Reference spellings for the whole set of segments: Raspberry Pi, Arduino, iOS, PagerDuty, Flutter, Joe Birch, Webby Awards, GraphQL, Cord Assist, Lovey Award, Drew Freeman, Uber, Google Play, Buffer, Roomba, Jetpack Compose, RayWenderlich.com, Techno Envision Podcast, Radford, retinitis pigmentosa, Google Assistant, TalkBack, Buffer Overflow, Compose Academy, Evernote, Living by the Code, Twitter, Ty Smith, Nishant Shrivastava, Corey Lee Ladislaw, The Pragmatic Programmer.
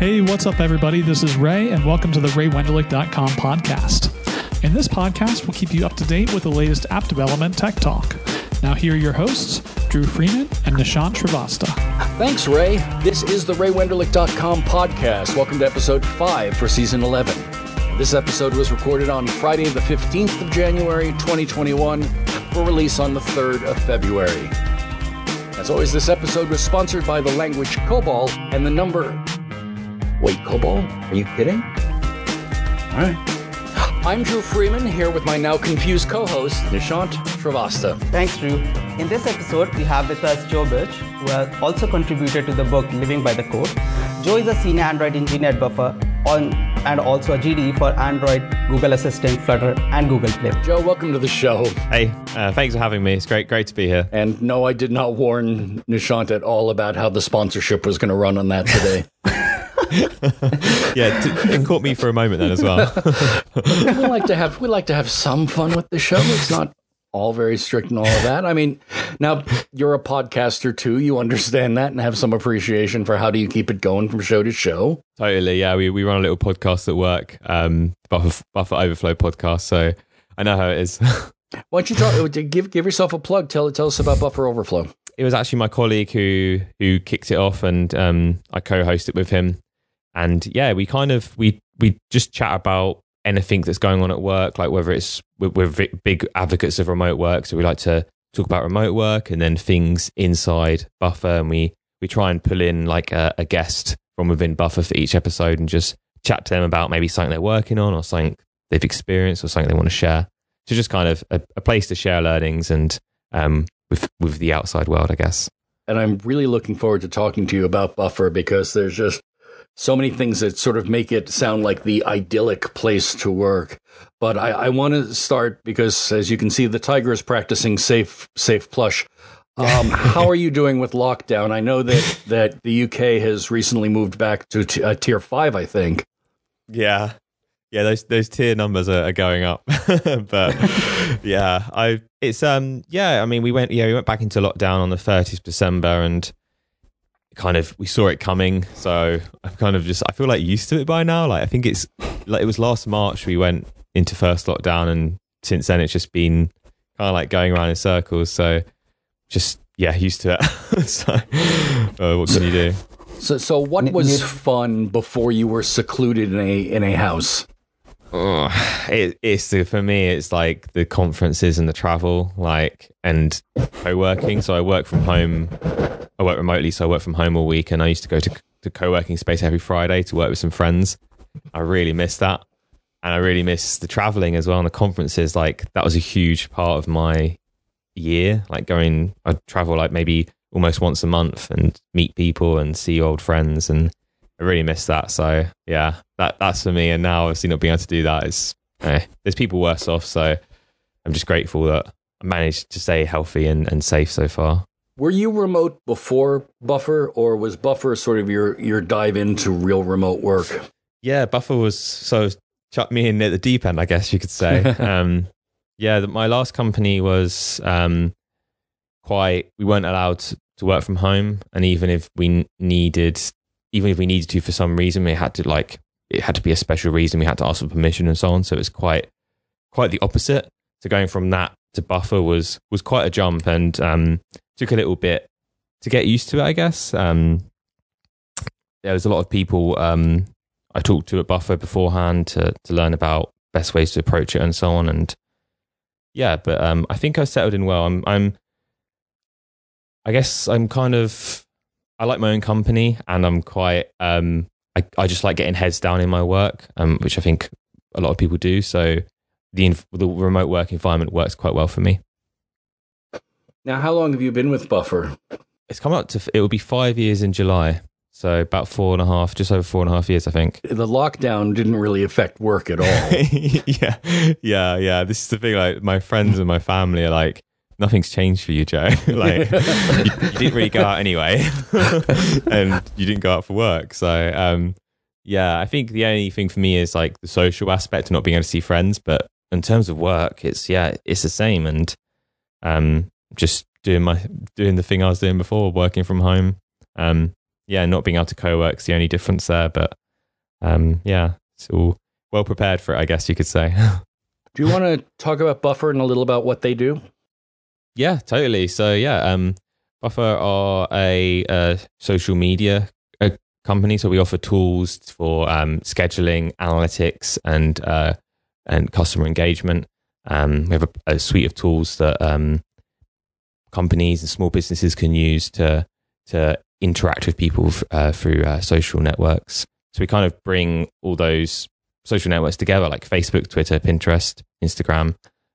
Hey, what's up, everybody? This is Ray, and welcome to the RayWenderlich.com podcast. In this podcast, we'll keep you up to date with the latest app development tech talk. Now, here are your hosts, Drew Freeman and Nishant Shrivastava. Thanks, Ray. This is the RayWenderlich.com podcast. Welcome to episode 5 for season 11. This episode was recorded on Friday, the 15th of January, 2021, for release on the 3rd of February. As always, this episode was sponsored by the language COBOL and the number... Wait, COBOL? Are you kidding? All right. I'm Drew Freeman, here with my now confused co-host, Nishant Shrivastava. Thanks, Drew. In this episode, we have with us Joe Birch, who has also contributed to the book Living by the Code. Joe is a senior Android engineer at Buffer and also a GDE for Android, Google Assistant, Flutter, and Google Play. Joe, welcome to the show. Hey, thanks for having me. It's great to be here. And no, I did not warn Nishant at all about how the sponsorship was going to run on that today. Yeah, it caught me for a moment then as well. we like to have some fun with the show. It's not all very strict and all of that. I mean, now you're a podcaster too. You understand that and have some appreciation for how do you keep it going from show to show. Totally, yeah. We run a little podcast at work, Buffer Overflow podcast. So I know how it is. Why don't you give yourself a plug? Tell us about Buffer Overflow. It was actually my colleague who kicked it off, and I co-host it with him. And yeah, we kind of we just chat about anything that's going on at work, like whether it's we're big advocates of remote work, so we like to talk about remote work and then things inside Buffer, and we try and pull in like a guest from within Buffer for each episode and just chat to them about maybe something they're working on or something they've experienced or something they want to share. So just kind of a place to share learnings and with the outside world, I guess. And I'm really looking forward to talking to you about Buffer because there's just so many things that sort of make it sound like the idyllic place to work. But I want to start because, as you can see, the tiger is practicing safe plush. How are you doing with lockdown? I know that the UK has recently moved back to tier 5, I think. Yeah, those tier numbers are going up. But yeah, we went back into lockdown on the 30th of December and kind of we saw it coming, so I'm kind of just I feel like used to it by now. Like I think it's like it was last March we went into first lockdown, and since then it's just been kind of like going around in circles. So just yeah, used to it. So what can you do? So what was fun before you were secluded in a house? For me, it's like the conferences and the travel, like, and co-working. So I work from home. I work remotely, so I work from home all week. And I used to go to co-working space every Friday to work with some friends. I really miss that, and I really miss the traveling as well and the conferences. Like that was a huge part of my year. Like I travel like maybe almost once a month and meet people and see old friends, and I really miss that. So yeah, that's for me. And now obviously not being able to do that is there's people worse off. So I'm just grateful that I managed to stay healthy and safe so far. Were you remote before Buffer, or was Buffer sort of your dive into real remote work? Yeah, Buffer was so chucked me in at the deep end, I guess you could say. My last company was we weren't allowed to work from home, and even if we needed to for some reason, it had to be a special reason. We had to ask for permission and so on. So it was quite the opposite. So going from that to Buffer was quite a jump, and took a little bit to get used to it, I guess. There was a lot of people I talked to at Buffer beforehand to learn about best ways to approach it and so on. And yeah, but I think I settled in well. I like my own company, and I'm quite, I just like getting heads down in my work, which I think a lot of people do. So the remote work environment works quite well for me. Now, how long have you been with Buffer? It's come up to, it will be 5 years in July. So about 4.5, just over 4.5 years, I think. The lockdown didn't really affect work at all. Yeah. This is the thing, like my friends and my family are like, nothing's changed for you, Joe. Like you didn't really go out anyway, and you didn't go out for work. So yeah, I think the only thing for me is like the social aspect of not being able to see friends. But in terms of work, it's the same, and just doing the thing I was doing before, working from home. yeah, not being able to co-work's the only difference there. But yeah, it's all well prepared for it, I guess you could say. Do you want to talk about Buffer and a little about what they do? Yeah, totally. So yeah, Buffer are a social media company. So we offer tools for scheduling, analytics, and customer engagement. We have a suite of tools that companies and small businesses can use to interact with people through social networks. So we kind of bring all those social networks together, like Facebook, Twitter, Pinterest, Instagram,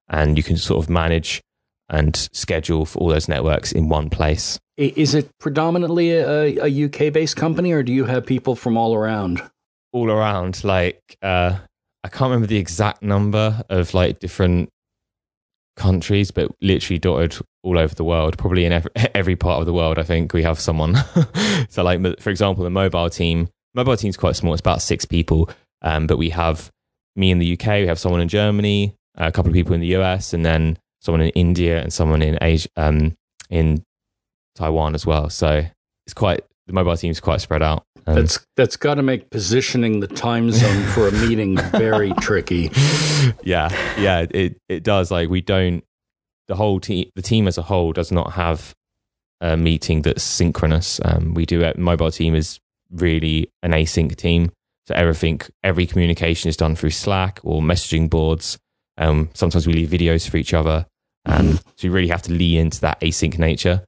and you can sort of manage and schedule for all those networks in one place. Is it predominantly a UK-based company, or do you have people from all around? All around, like I can't remember the exact number of like different countries, but literally dotted all over the world, probably in every part of the world, I think we have someone. So like, for example, the mobile team's quite small. It's about 6 people, but we have me in the UK, we have someone in Germany, a couple of people in the US, and then someone in India and someone in Asia, in Taiwan as well. So it's quite, the mobile team's quite spread out. That's got to make positioning the time zone for a meeting very tricky. Yeah, it does. Like we don't, the team as a whole does not have a meeting that's synchronous. We do, mobile team is really an async team. So every communication is done through Slack or messaging boards. Sometimes we leave videos for each other. So you really have to lean into that async nature,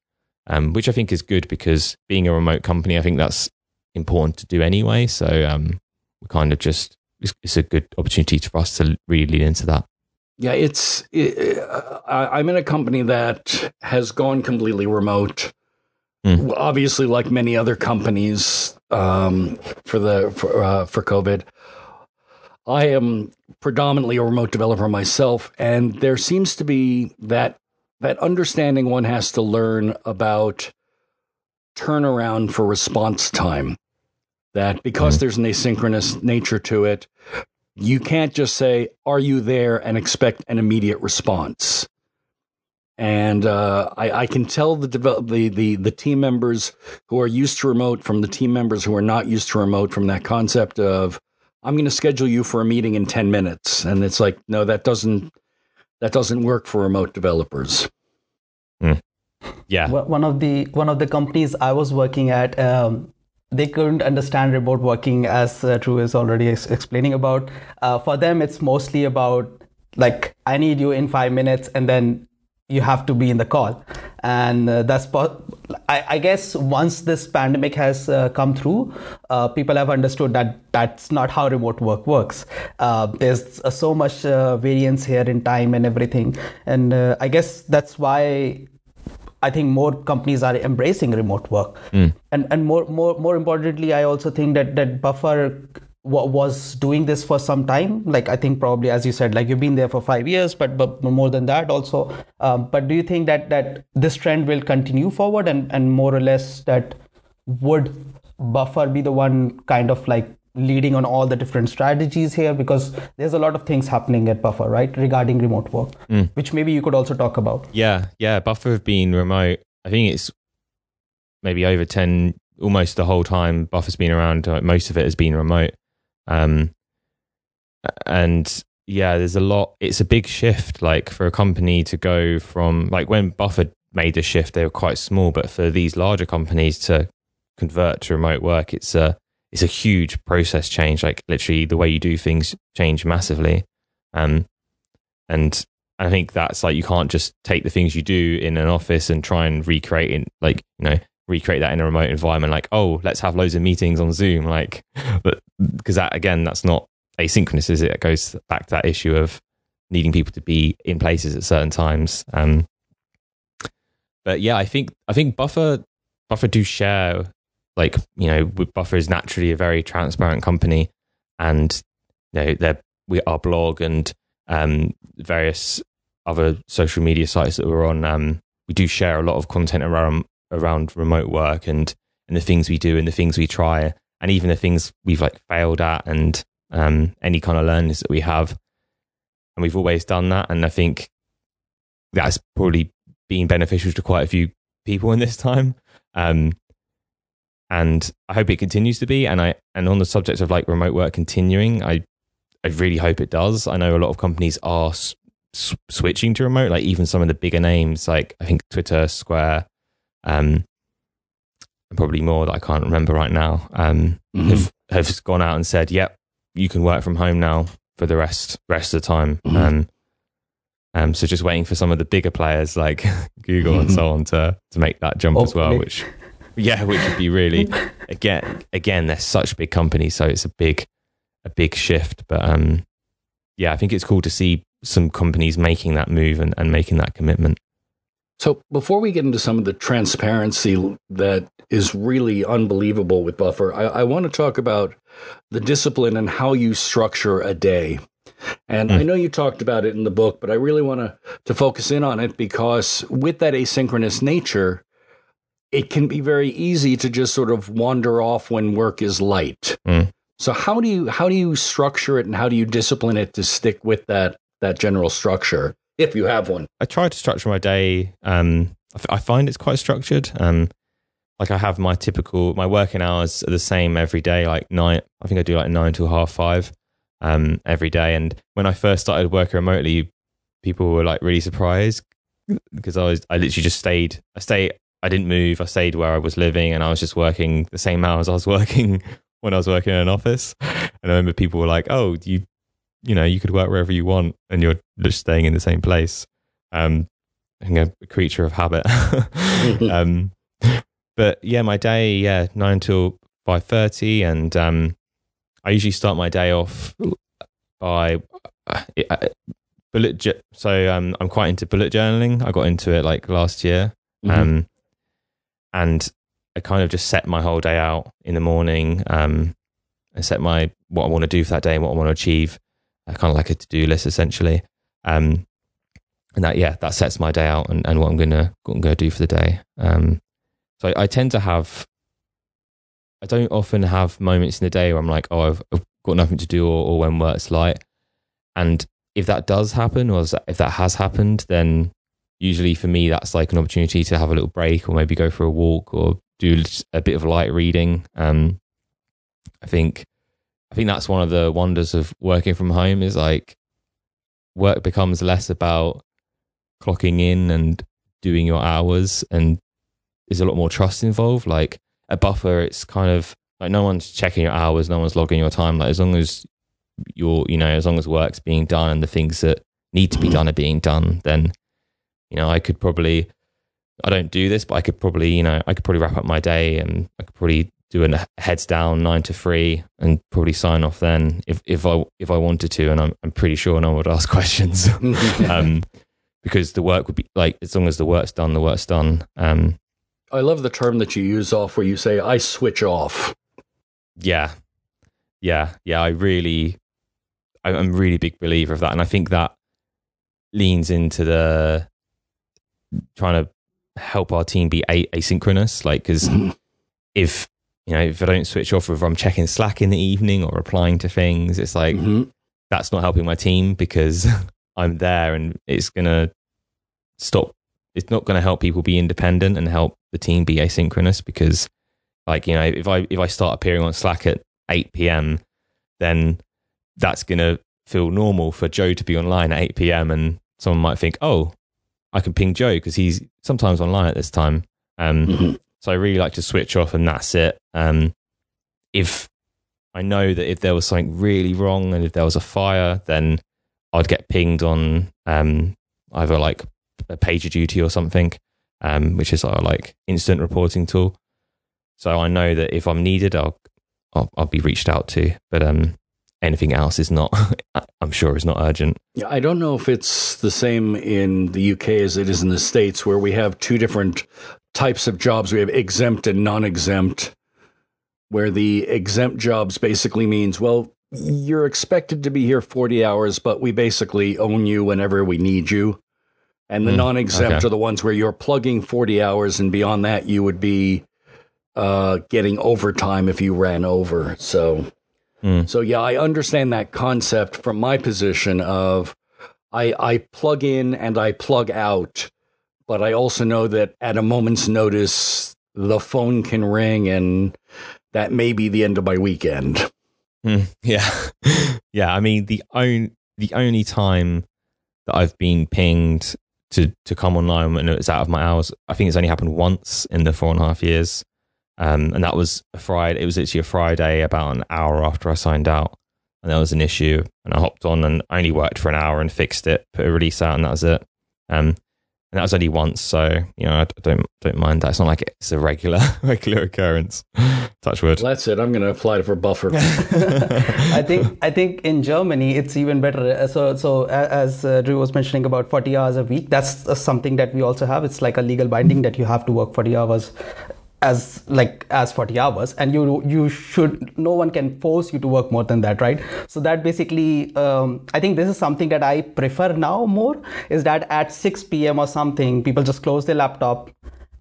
which I think is good, because being a remote company, I think that's important to do anyway. So we kind of just, it's a good opportunity for us to really lean into that. Yeah, I'm in a company that has gone completely remote. Obviously, like many other companies, for COVID. I am predominantly a remote developer myself, and there seems to be that understanding one has to learn about turnaround for response time. That because there's an asynchronous nature to it, you can't just say, "Are you there?" and expect an immediate response. And I can tell the team members who are used to remote from the team members who are not used to remote from that concept of, I'm going to schedule you for a meeting in 10 minutes. And it's like, no, that doesn't work for remote developers. Mm. Yeah. One of the companies I was working at, they couldn't understand remote working, as Drew is already explaining about. For them, it's mostly about like, I need you in 5 minutes, and then you have to be in the call. And I guess once this pandemic has come through, people have understood that that's not how remote work works. There's so much variance here in time and everything. And I guess that's why I think more companies are embracing remote work. And more importantly, I also think that Buffer was doing this for some time. Like I think probably, as you said, like you've been there for 5 years, but more than that also. But do you think that this trend will continue forward, and more or less that would Buffer be the one kind of like leading on all the different strategies here? Because there's a lot of things happening at Buffer, right, regarding remote work, which maybe you could also talk about. Yeah. Buffer have been remote. I think it's maybe over 10, almost the whole time Buffer's been around. Most of it has been remote. And yeah, there's a lot, it's a big shift, like for a company to go from, like when Buffer made the shift, they were quite small, but for these larger companies to convert to remote work, it's a huge process change. Like literally the way you do things change massively. And I think that's like, you can't just take the things you do in an office and try and recreate that in a remote environment, like, oh, let's have loads of meetings on Zoom, like, but because that, again, that's not asynchronous, is it? It goes back to that issue of needing people to be in places at certain times. But yeah, I think Buffer do share, like, you know, Buffer is naturally a very transparent company, and you know, our blog and various other social media sites that we're on, we do share a lot of content around remote work and the things we do and the things we try, and even the things we've like failed at, and any kind of learnings that we have. And we've always done that, and I think that's probably been beneficial to quite a few people in this time. And I hope it continues to be. And on the subject of like remote work continuing, I really hope it does. I know a lot of companies are switching to remote, like even some of the bigger names, like I think Twitter, Square, and probably more that I can't remember right now, have gone out and said, yep, you can work from home now for the rest of the time. Mm-hmm. So just waiting for some of the bigger players like Google and so on to make that jump as well, which would be really, again, they're such big companies. So it's a big shift, but I think it's cool to see some companies making that move and making that commitment. So before we get into some of the transparency that is really unbelievable with Buffer, I want to talk about the discipline and how you structure a day. And I know you talked about it in the book, but I really want to focus in on it because with that asynchronous nature, it can be very easy to just sort of wander off when work is light. Mm. So how do you structure it and how do you discipline it to stick with that general structure, if you have one? I try to structure my day. I find it's quite structured. Like I have my working hours are the same every day, like 9. I think I do like 9 till 5:30 every day. And when I first started working remotely, people were like really surprised because I literally just stayed. I didn't move. I stayed where I was living and I was just working the same hours I was working when I was working in an office. And I remember people were like, oh, you know, you could work wherever you want and you're just staying in the same place. I'm a creature of habit. But yeah, my day, 9 till 5:30. And I usually start my day off by bullet. So I'm quite into bullet journaling. I got into it like last year. And I kind of just set my whole day out in the morning. I set what I want to do for that day and what I want to achieve. Kind of like a to-do list essentially, and that sets my day out and what I'm gonna do for the day. So I tend to I don't often have moments in the day where I'm like, oh, I've got nothing to do, or when work's light. And if that does happen, or if that has happened, then usually for me that's like an opportunity to have a little break or maybe go for a walk or do a bit of light reading. I think that's one of the wonders of working from home is like work becomes less about clocking in and doing your hours, and there's a lot more trust involved. Like at Buffer, it's kind of like no one's checking your hours, no one's logging your time. Like as long as as long as work's being done and the things that need to be done are being done, then, you know, I could probably wrap up my day and I could probably do a heads down 9 to 3 and probably sign off then if I wanted to, and I'm pretty sure no one would ask questions because the work would be like, as long as the work's done, the work's done. I love the term that you use off where you say I switch off. Yeah. I'm a really big believer of that, and I think that leans into the trying to help our team be asynchronous, like because if I don't switch off, or if I'm checking Slack in the evening or replying to things, it's like, that's not helping my team because I'm there, and it's going to stop. It's not going to help people be independent and help the team be asynchronous because, like, you know, if I start appearing on Slack at 8 p.m., then that's going to feel normal for Joe to be online at 8 p.m. And someone might think, oh, I can ping Joe because he's sometimes online at this time. So I really like to switch off, and that's it. If I know that if there was something really wrong and if there was a fire, then I'd get pinged on either like a PagerDuty or something, which is our like instant reporting tool. So I know that if I'm needed, I'll be reached out to. But anything else is not, I'm sure, is not urgent. Yeah, I don't know if it's the same in the UK as it is in the States, where we have two different types of jobs. We have exempt and non-exempt, where the exempt jobs basically means, well, you're expected to be here 40 hours, but we basically own you whenever we need you. And the non-exempt are the ones where you're plugging 40 hours, and beyond that, you would be getting overtime if you ran over. So yeah, I understand that concept from my position of I plug in and I plug out. But I also know that at a moment's notice, the phone can ring and that may be the end of my weekend. Yeah. I mean, the only time that I've been pinged to come online when it's out of my hours, I think it's only happened once in the 4.5 years. And that was a Friday. It was actually a Friday about an hour after I signed out. And there was an issue and I hopped on and only worked for an hour and fixed it, put a release out, and that was it. And that was only once. So, you know, I don't mind that. It's not like it's a regular occurrence. Touch wood. Well, that's it. I'm going to apply for Buffer. I think in Germany, it's even better. So as Drew was mentioning about 40 hours a week, that's something that we also have. It's like a legal binding that you have to work 40 hours as 40 hours, and you should, no one can force you to work more than that, right? So that basically, I think this is something that I prefer now more, is that at 6 p.m. or something, people just close their laptop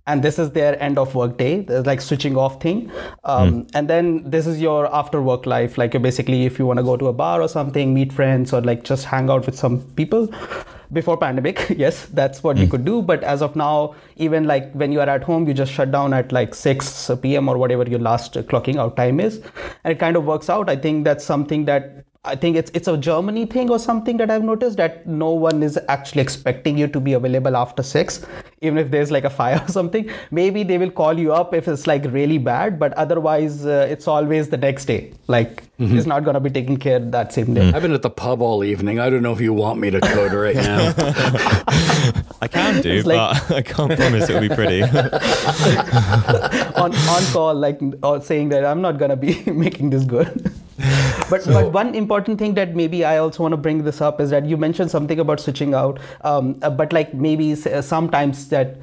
and this is their end of work day, like switching off thing. And then this is your after work life. Like, you basically, if you want to go to a bar or something, meet friends, or like just hang out with some people. Before pandemic, yes, that's what you could do. But as of now, even like when you are at home, you just shut down at like 6 p.m. or whatever your last clocking out time is. And it kind of works out. I think that's something that it's a Germany thing or something that I've noticed, that no one is actually expecting you to be available after 6, even if there's like a fire or something. Maybe they will call you up if it's like really bad, but otherwise it's always the next day. Like, it's not going to be taken care of that same day. I've been at the pub all evening. I don't know if you want me to code right now. I can do, but I can't promise it'll be pretty. on call, like, or saying that I'm not going to be making this good. But one important thing that maybe I also want to bring this up is that you mentioned something about switching out, but like maybe sometimes that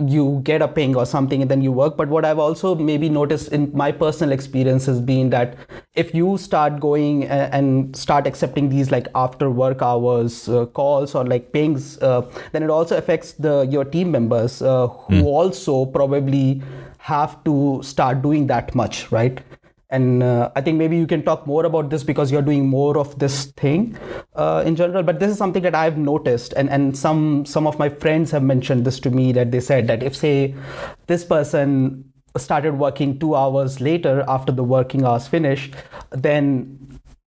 you get a ping or something and then you work. But what I've also maybe noticed in my personal experience has been that if you start going and start accepting these like after work hours calls or like pings, then it also affects your team members who also probably have to start doing that much, right? And I think maybe you can talk more about this because you're doing more of this thing in general. But this is something that I've noticed. And some of my friends have mentioned this to me, that they said that if, say, this person started working 2 hours later after the working hours finished, then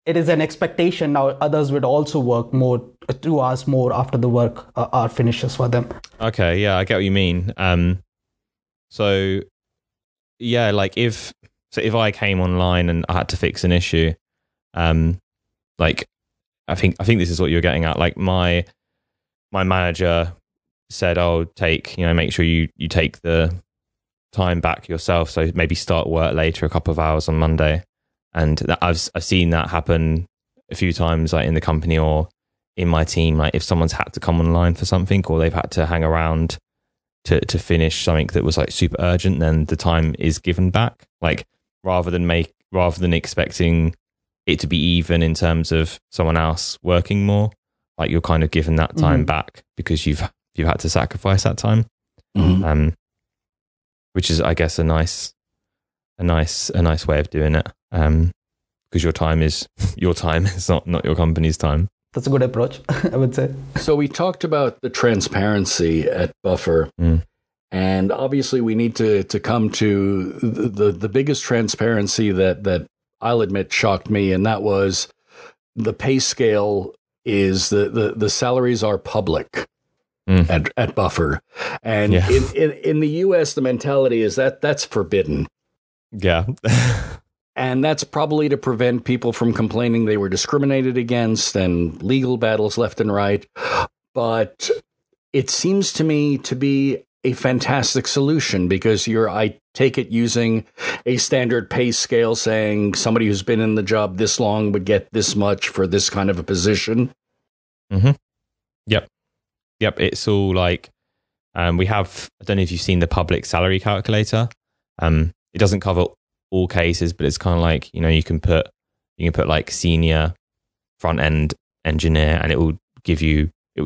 it is an expectation now others would also work more 2 hours more after the work hour finishes for them. Okay, yeah, I get what you mean. So, yeah, like if I came online and I had to fix an issue, like I think this is what you're getting at. Like my manager said, "I'll take, you know, make sure you take the time back yourself. So maybe start work later, a couple of hours on Monday." And that, I've seen that happen a few times, like in the company or in my team. Like if someone's had to come online for something, or they've had to hang around to finish something that was like super urgent, then the time is given back. Like, rather than expecting it to be even in terms of someone else working more, like you're kind of given that time back because you've had to sacrifice that time, which is, I guess, a nice way of doing it, because your time is not your company's time. That's a good approach, I would say. So we talked about the transparency at Buffer. And obviously, we need to come to the biggest transparency that I'll admit shocked me, and that was the pay scale is the salaries are public at Buffer, and in the US, the mentality is that that's forbidden. Yeah. And that's probably to prevent people from complaining they were discriminated against and legal battles left and right. But it seems to me to be a fantastic solution, because I take it, using a standard pay scale saying somebody who's been in the job this long would get this much for this kind of a position. Yep. It's all like, we have, I don't know if you've seen the public salary calculator. It doesn't cover all cases, but it's kind of like, you know, you can put like senior front end engineer, and it will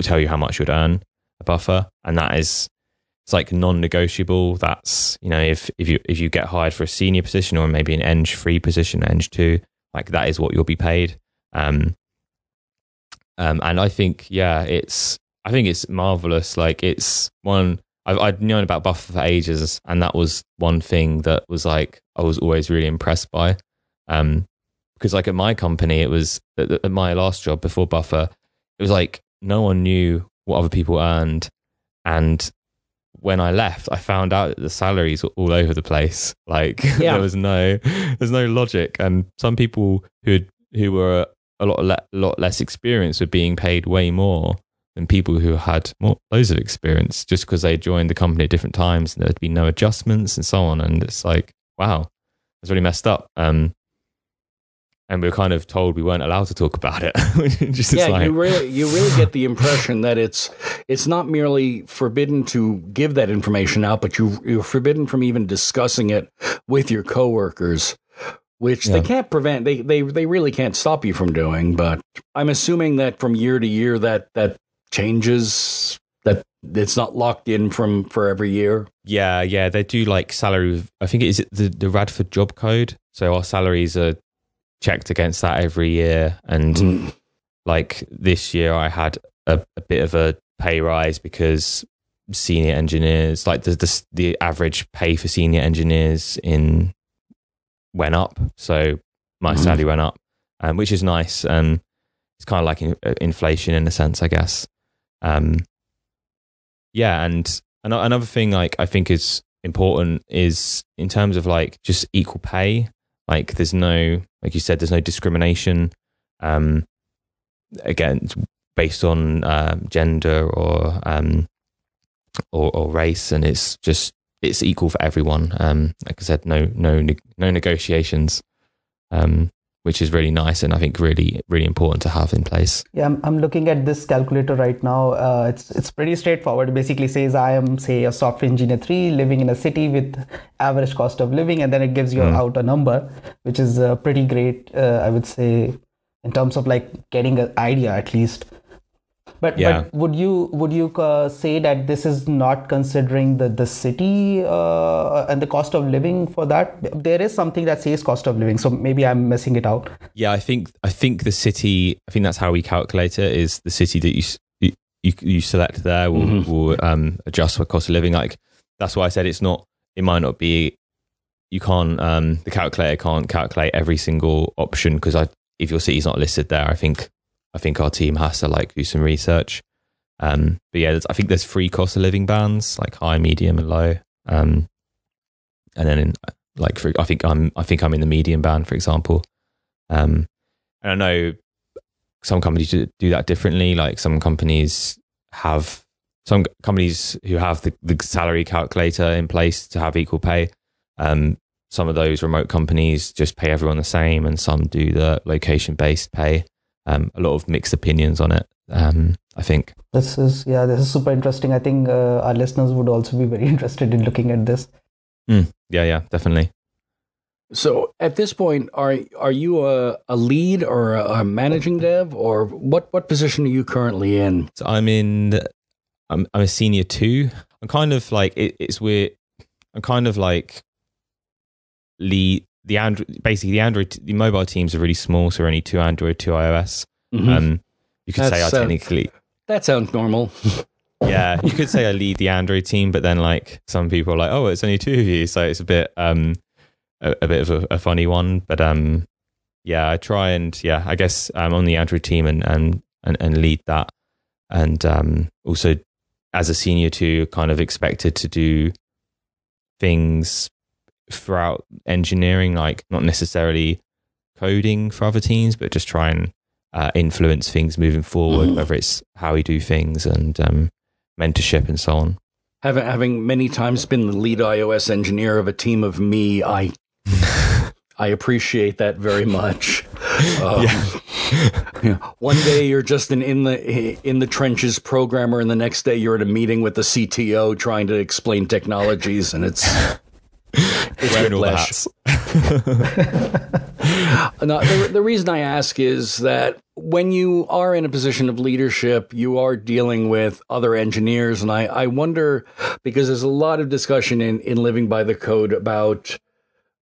tell you how much you'd earn a Buffer, and that is, it's like non-negotiable. That's, you know, if you get hired for a senior position, or maybe an Eng 3 position, Eng 2, like that is what you'll be paid. And I think it's marvelous. Like, it's one I'd known about Buffer for ages, and that was one thing that was like I was always really impressed by, because like at my company, it was at my last job before Buffer, it was like no one knew what other people earned, and when I left, I found out that the salaries were all over the place. Like there's no logic, and some people who were a lot less experienced were being paid way more than people who had more loads of experience, just because they joined the company at different times and there'd be no adjustments and so on. And it's like, wow, that's really messed up. And we were kind of told we weren't allowed to talk about it. Just you really get the impression that it's not merely forbidden to give that information out, but you're forbidden from even discussing it with your coworkers, which they can't prevent. They really can't stop you from doing. But I'm assuming that from year to year that changes, that it's not locked in for every year. Yeah. They do like salary. I think is it the Radford job code. So our salaries are checked against that every year, and like this year I had a bit of a pay rise because senior engineers, like the average pay for senior engineers went up, so my salary went up, which is nice. It's kind of like inflation in a sense, I guess. And another thing like I think is important is in terms of like just equal pay. Like there's no, like you said, there's no discrimination, again, based on gender or race, and it's equal for everyone. Like I said, no negotiations, which is really nice, and I think really really important to have in place. Yeah, I'm looking at this calculator right now. It's pretty straightforward. It basically says I am, say, a software engineer 3 living in a city with average cost of living, and then it gives you out a number, which is pretty great, I would say, in terms of like getting an idea at least. But would you say that this is not considering the city and the cost of living for that? There is something that says cost of living, so maybe I'm messing it out. Yeah, I think the city. I think that's how we calculate it. Is the city that you select there will adjust for cost of living? Like that's why I said it's not. It might not be. You can't. The calculator can't calculate every single option because if your city's not listed there, I think our team has to like do some research. But yeah, I think there's 3 cost of living bands, like high, medium and low. And then I think I'm in the medium band, for example. And I know some companies do that differently. Like some companies who have the salary calculator in place to have equal pay. Some of those remote companies just pay everyone the same, and some do the location-based pay. A lot of mixed opinions on it. I think this is super interesting. I think our listeners would also be very interested in looking at this. Definitely. So at this point, are you a lead or a managing dev, or what position are you currently in? So I'm a senior 2. I'm kind of like it's weird. I'm kind of like lead. The mobile teams are really small, so we're only 2 Android, 2 iOS. You could say I technically... That sounds normal. Yeah, you could say I lead the Android team, but then like some people are like, oh, it's only 2 of you, so it's a bit a bit of a funny one. But I try and, I guess I'm on the Android team and lead that. And also as a senior 2, kind of expected to do things throughout engineering, like not necessarily coding for other teams, but just try and influence things moving forward, whether it's how we do things and mentorship and so on. Having many times been the lead iOS engineer of a team of me, I appreciate that very much. One day you're just an in the trenches programmer, and the next day you're at a meeting with the CTO trying to explain technologies, and it's... Wearing all the hats. No, the reason I ask is that when you are in a position of leadership, you are dealing with other engineers. And I wonder, because there's a lot of discussion in Living by the Code about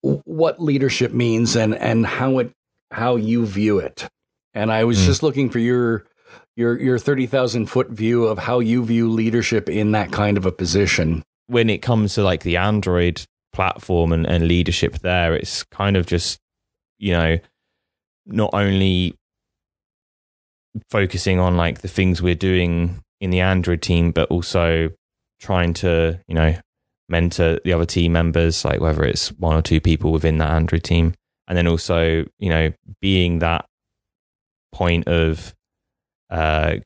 what leadership means and how you view it. And I was just looking for your your 30,000 foot view of how you view leadership in that kind of a position. When it comes to like the Android platform and leadership there, it's kind of just, you know, not only focusing on like the things we're doing in the Android team, but also trying to, you know, mentor the other team members, like whether it's one or two people within that Android team. And then also, you know, being that point of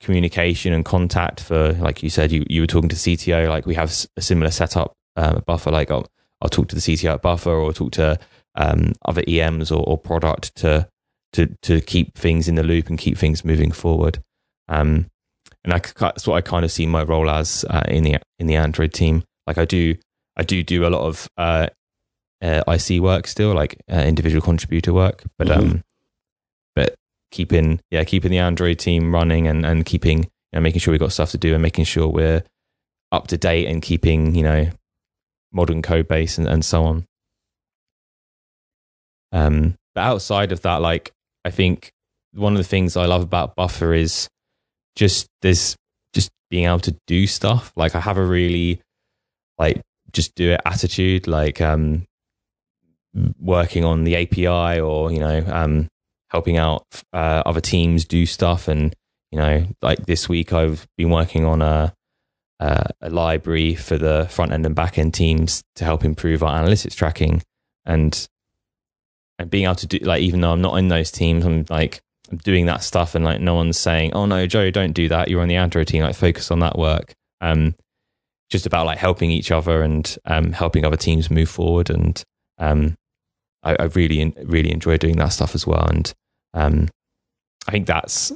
communication and contact for, like you said, you were talking to CTO, like we have a similar setup at Buffer, like I'll talk to the CTO at Buffer or talk to other EMs or product to keep things in the loop and keep things moving forward. And that's what I kind of see my role as in the Android team. Like I do a lot of IC work still, like individual contributor work, but but keeping the Android team running and keeping, you know, making sure we've got stuff to do and making sure we're up to date and keeping, you know, modern code base and so on. But outside of that, like I think one of the things I love about Buffer is just being able to do stuff. Like I have a really like just do it attitude, like working on the API or, you know, helping out other teams do stuff. And, you know, like this week I've been working on a library for the front end and back end teams to help improve our analytics tracking, and being able to do, like, even though I'm not in those teams, I'm like, I'm doing that stuff and like no one's saying, oh no, Joe, don't do that, you're on the Android team, like focus on that work. Just about like helping each other and helping other teams move forward. And I really, really enjoy doing that stuff as well. And I think that's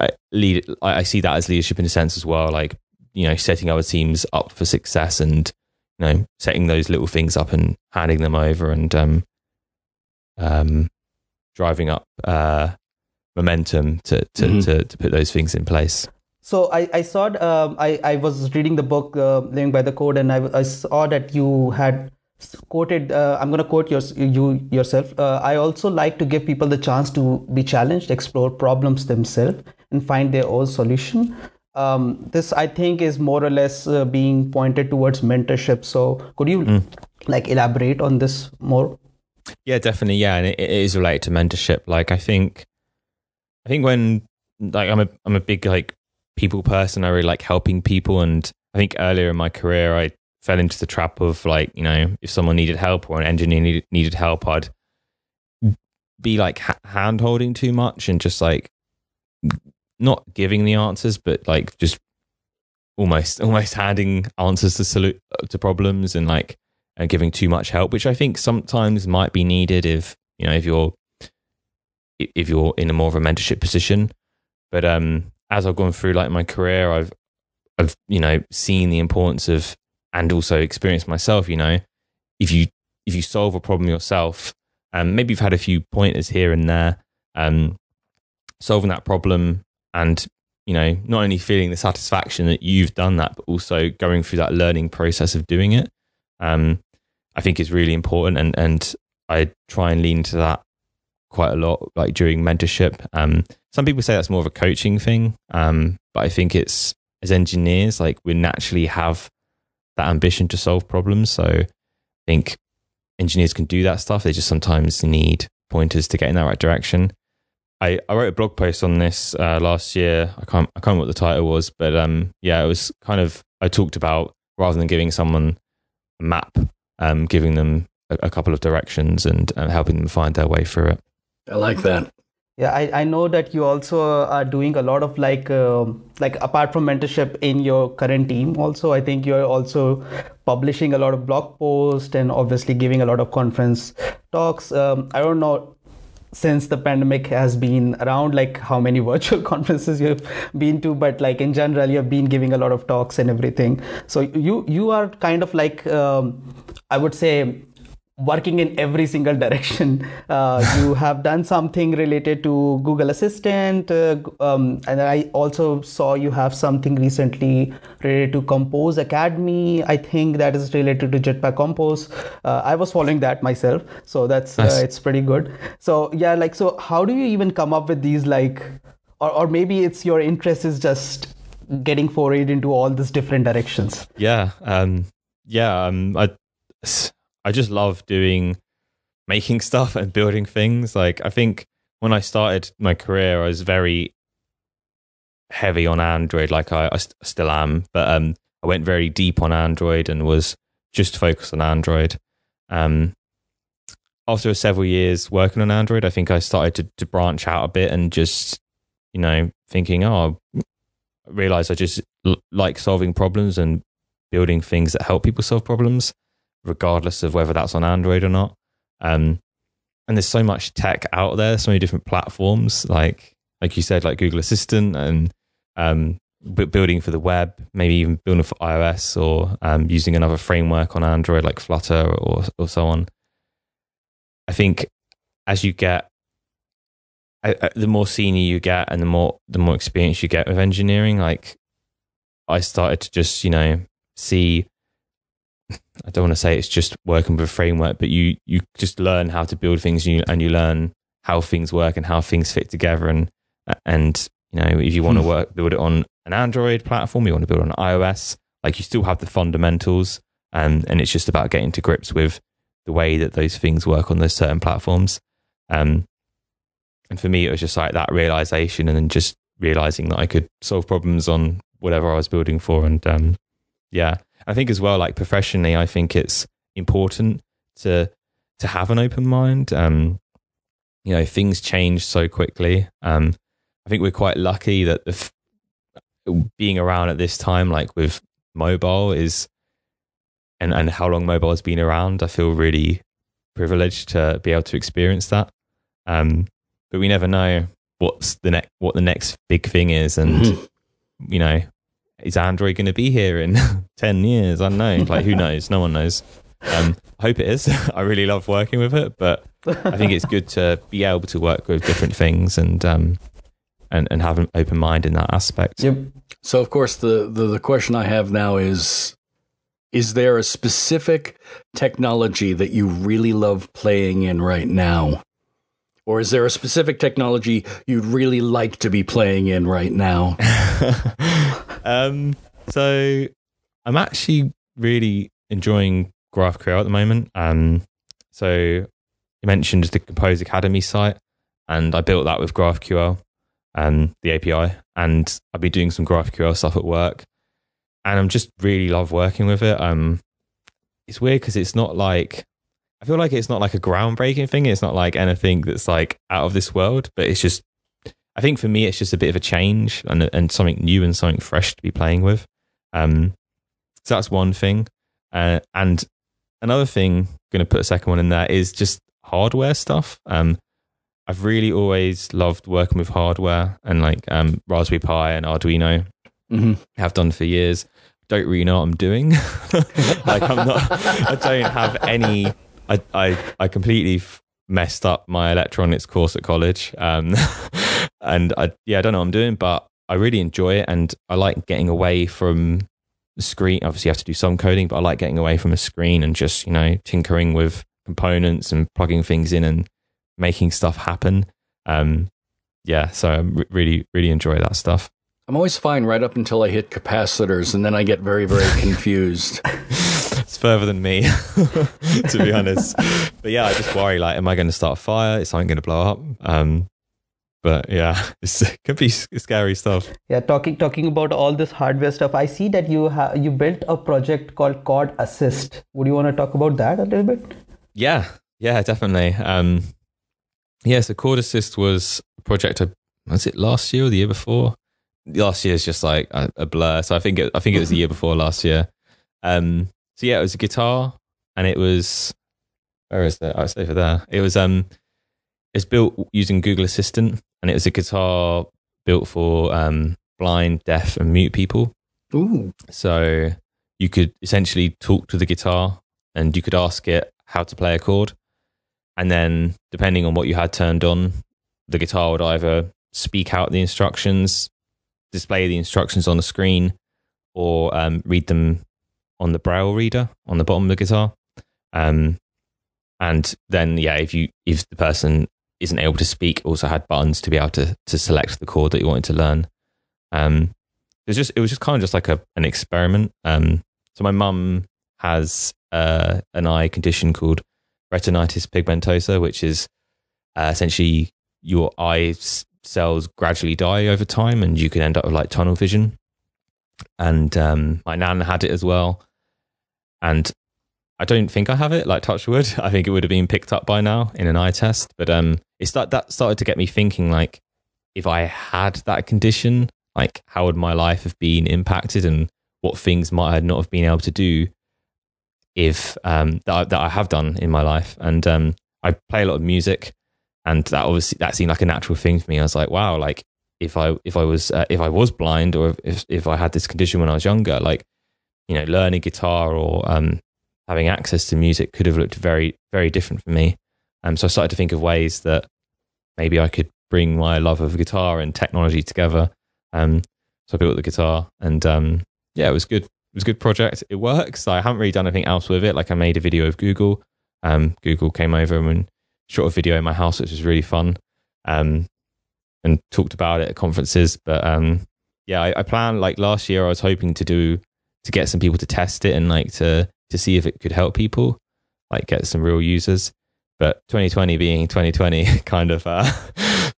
I see that as leadership in a sense as well. Like, you know, setting other teams up for success and, you know, setting those little things up and handing them over and driving up momentum to put those things in place. So I saw, I was reading the book, Living by the Code, and I saw that you had quoted, I'm going to quote you yourself. I also like to give people the chance to be challenged, explore problems themselves, and find their own solution. This, I think, is more or less being pointed towards mentorship. So could you like elaborate on this more? Yeah, definitely. Yeah, and it is related to mentorship. Like I think when like I'm a big like people person, I really like helping people. And I think earlier in my career, I fell into the trap of like, you know, if someone needed help or an engineer needed help, I'd be like hand holding too much and just like not giving the answers, but like just almost handing answers to problems and like and giving too much help, which I think sometimes might be needed if, you know, if you're in a more of a mentorship position. But as I've gone through like my career, I've you know, seen the importance of, and also experienced myself, you know, if you solve a problem yourself, and maybe you've had a few pointers here and there, solving that problem and, you know, not only feeling the satisfaction that you've done that, but also going through that learning process of doing it, I think is really important. And I try and lean to that quite a lot, like during mentorship. Some people say that's more of a coaching thing, but I think it's, as engineers, like we naturally have that ambition to solve problems. So I think engineers can do that stuff. They just sometimes need pointers to get in that right direction. I wrote a blog post on this last year. I can't remember what the title was, but yeah, it was kind of, I talked about rather than giving someone a map, giving them a couple of directions and helping them find their way through it. I like that. Yeah, I know that you also are doing a lot of like apart from mentorship in your current team also, I think you're also publishing a lot of blog posts and obviously giving a lot of conference talks. I don't know, since the pandemic has been around, like how many virtual conferences you've been to, but like in general, you've been giving a lot of talks and everything. So you are kind of like, I would say, working in every single direction. You have done something related to Google Assistant, and I also saw you have something recently related to Compose Academy. I think that is related to Jetpack Compose. I was following that myself, so that's nice. It's pretty good. So yeah, like, so how do you even come up with these like Or maybe it's your interest is just getting forayed into all these different directions. I just love making stuff and building things. Like, I think when I started my career, I was very heavy on Android. Like I still am, but I went very deep on Android and was just focused on Android. After several years working on Android, I think I started to branch out a bit and just, thinking, I realized I just like solving problems and building things that help people solve problems, regardless of whether that's on Android or not. And there's so much tech out there, so many different platforms, like you said, like Google Assistant and building for the web, maybe even building for iOS or using another framework on Android like Flutter or so on. I think as you get, the more senior you get and the more experience you get with engineering, like I started to just, see, I don't want to say it's just working with a framework, but you just learn how to build things and you learn how things work and how things fit together. And if you want to build it on an Android platform, you want to build it on iOS, like you still have the fundamentals and it's just about getting to grips with the way that those things work on those certain platforms. And for me, it was just like that realization and then just realizing that I could solve problems on whatever I was building for. And I think as well, like professionally, I think it's important to have an open mind. Things change so quickly. I think we're quite lucky that being around at this time, like with mobile is, and how long mobile has been around, I feel really privileged to be able to experience that. But we never know what the next big thing is. And, is Android going to be here in 10 years? I don't know. Like, who knows? No one knows. I hope it is. I really love working with it, but I think it's good to be able to work with different things and have an open mind in that aspect. Yep. So, of course, the question I have now is there a specific technology that you really love playing in right now? Or is there a specific technology you'd really like to be playing in right now? So I'm actually really enjoying GraphQL at the moment. So you mentioned the Compose Academy site, and I built that with GraphQL and the API. And I've been doing some GraphQL stuff at work, and I'm just really love working with it. It's weird because I feel like it's not like a groundbreaking thing. It's not like anything that's like out of this world, but it's just, I think for me, it's just a bit of a change and something new and something fresh to be playing with. So that's one thing. And another thing, going to put a second one in there, is just hardware stuff. I've really always loved working with hardware and like Raspberry Pi and Arduino. Mm-hmm. Have done for years. Don't really know what I'm doing. I don't have any. I completely messed up my electronics course at college. I don't know what I'm doing, but I really enjoy it. And I like getting away from the screen. Obviously you have to do some coding, but I like getting away from a screen and just, tinkering with components and plugging things in and making stuff happen. So I really, really enjoy that stuff. I'm always fine right up until I hit capacitors, and then I get very, very confused. It's further than me, to be honest. But yeah, I just worry, like, am I going to start a fire? Is something going to blow up? But yeah, it could be scary stuff. Yeah, talking about all this hardware stuff, I see that you built a project called Cord Assist. Would you want to talk about that a little bit? Yeah, definitely. So Cord Assist was a project, was it last year or the year before? Last year is just like a blur. So I think it was the year before last year. So yeah, it was a guitar, and it was, where is that? Oh, it's over there. It's built using Google Assistant, and it was a guitar built for blind, deaf, and mute people. Ooh! So you could essentially talk to the guitar, and you could ask it how to play a chord, and then depending on what you had turned on, the guitar would either speak out the instructions, display the instructions on the screen, or read them on the braille reader on the bottom of the guitar, and then if the person isn't able to speak also had buttons to be able to select the chord that you wanted to learn. It was just kind of just like an experiment. So my mum has an eye condition called retinitis pigmentosa, which is essentially your eye cells gradually die over time and you can end up with like tunnel vision. And my nan had it as well. And I don't think I have it, like touch wood. I think it would have been picked up by now in an eye test. But that started to get me thinking, like, if I had that condition, like how would my life have been impacted and what things might I not have been able to do if that I have done in my life. And I play a lot of music, and that seemed like a natural thing for me. I was like, wow, like if I was blind, or if I had this condition when I was younger, like, you know, learning guitar or having access to music could have looked very, very different for me. So I started to think of ways that maybe I could bring my love of guitar and technology together. So I built the guitar, and it was good. It was a good project. It works. I haven't really done anything else with it. Like, I made a video of Google. Google came over and shot a video in my house, which was really fun, and talked about it at conferences. But I planned, like, last year I was hoping to get some people to test it and like to see if it could help people, like get some real users. But 2020 being 2020 kind of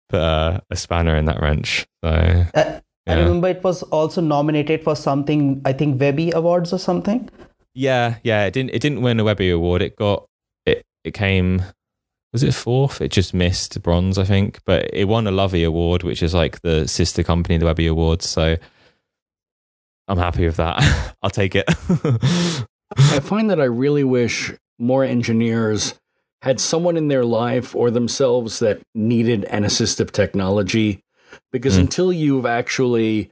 put a spanner in that wrench. So I remember it was also nominated for something, I think Webby Awards or something. Yeah. It didn't win a Webby Award. It came, was it fourth? It just missed bronze, I think. But it won a Lovey Award, which is like the sister company of the Webby Awards. So I'm happy with that. I'll take it. I find that I really wish more engineers had someone in their life or themselves that needed an assistive technology, because until you've actually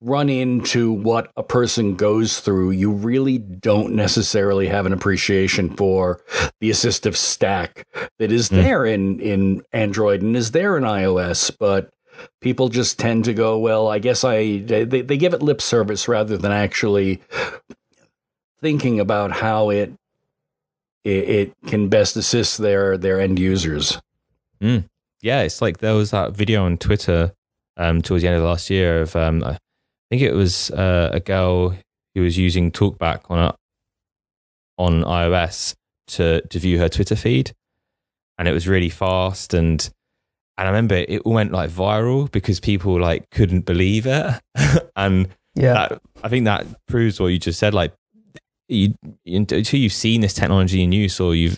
run into what a person goes through, you really don't necessarily have an appreciation for the assistive stack that is there in Android and is there in iOS. But people just tend to go, well, I guess they give it lip service rather than actually thinking about how it can best assist their end users. Yeah, it's like there was that video on Twitter towards the end of last year of I think it was a girl who was using TalkBack on iOS to view her Twitter feed, and it was really fast, and I remember it all went like viral because people like couldn't believe it. And I think that proves what you just said, like, until you've seen this technology in use, or you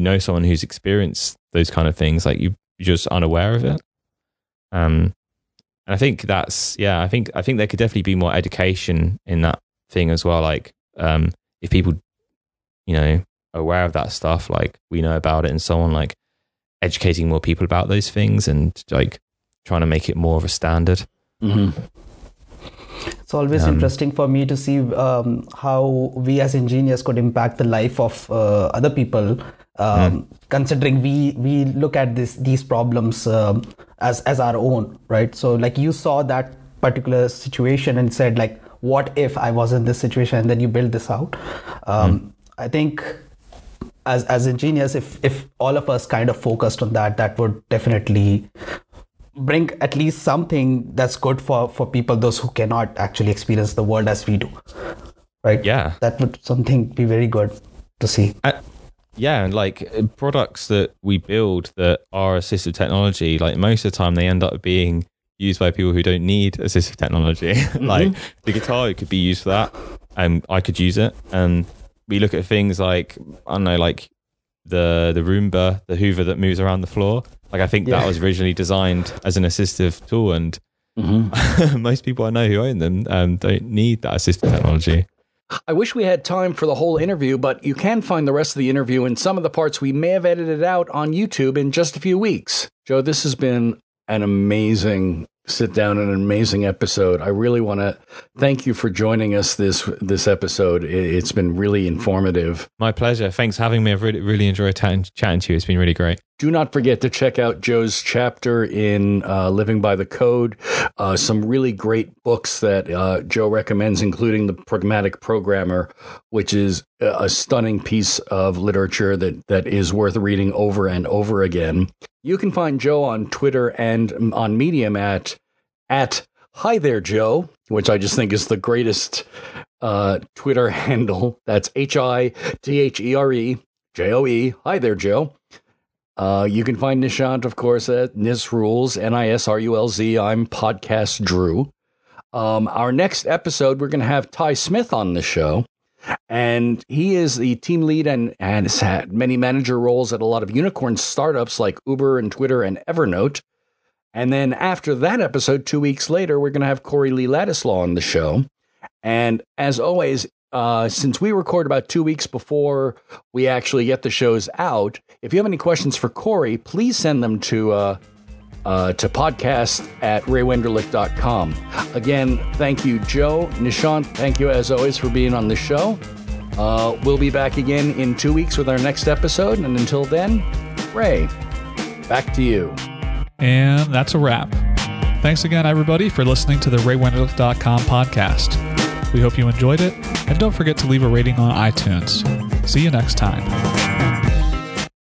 know someone who's experienced those kind of things, like you're just unaware of it. And I think that's I think there could definitely be more education in that thing as well. Like, if people, you know, are aware of that stuff, like we know about it and so on, like educating more people about those things and like trying to make it more of a standard. Mm-hmm. It's always interesting for me to see how we as engineers could impact the life of other people, considering we look at these problems as our own, right? So like you saw that particular situation and said, like, what if I was in this situation? And then you build this out. I think as engineers, if all of us kind of focused on that, that would definitely bring at least something that's good for people, those who cannot actually experience the world as we do, right? Yeah, that would something be very good to see. And like products that we build that are assistive technology, like most of the time they end up being used by people who don't need assistive technology. Like the guitar, it could be used for that, and I could use it. And we look at things like, I don't know, like the Roomba, the Hoover that moves around the floor. Like, I think that was originally designed as an assistive tool, and most people I know who own them don't need that assistive technology. I wish we had time for the whole interview, but you can find the rest of the interview and some of the parts we may have edited out on YouTube in just a few weeks. Joe, this has been an amazing sit down in an amazing episode. I really want to thank you for joining us this episode. It's been really informative. My pleasure. Thanks for having me. I've really enjoyed chatting to you. It's been really great. Do not forget to check out Joe's chapter in Living by the Code. Some really great books that Joe recommends, including The Pragmatic Programmer, which is a stunning piece of literature that is worth reading over and over again. You can find Joe on Twitter and on Medium at Hi There Joe, which I just think is the greatest Twitter handle. That's HITHEREJOE. Hi There Joe. You can find Nishant, of course, at NISRULZ, NISRULZ. I'm Podcast Drew. Our next episode, we're going to have Ty Smith on the show. And he is the team lead and has had many manager roles at a lot of unicorn startups like Uber and Twitter and Evernote. And then after that episode, 2 weeks later, we're going to have Corey Lee Ladislaw on the show. And as always, since we record about 2 weeks before we actually get the shows out, if you have any questions for Corey, please send them to podcast at RayWenderlich.com. Again, thank you, Joe. Nishant, thank you as always for being on the show. We'll be back again in 2 weeks with our next episode. And until then, Ray, back to you. And that's a wrap. Thanks again, everybody, for listening to the RayWenderlich.com podcast. We hope you enjoyed it. And don't forget to leave a rating on iTunes. See you next time.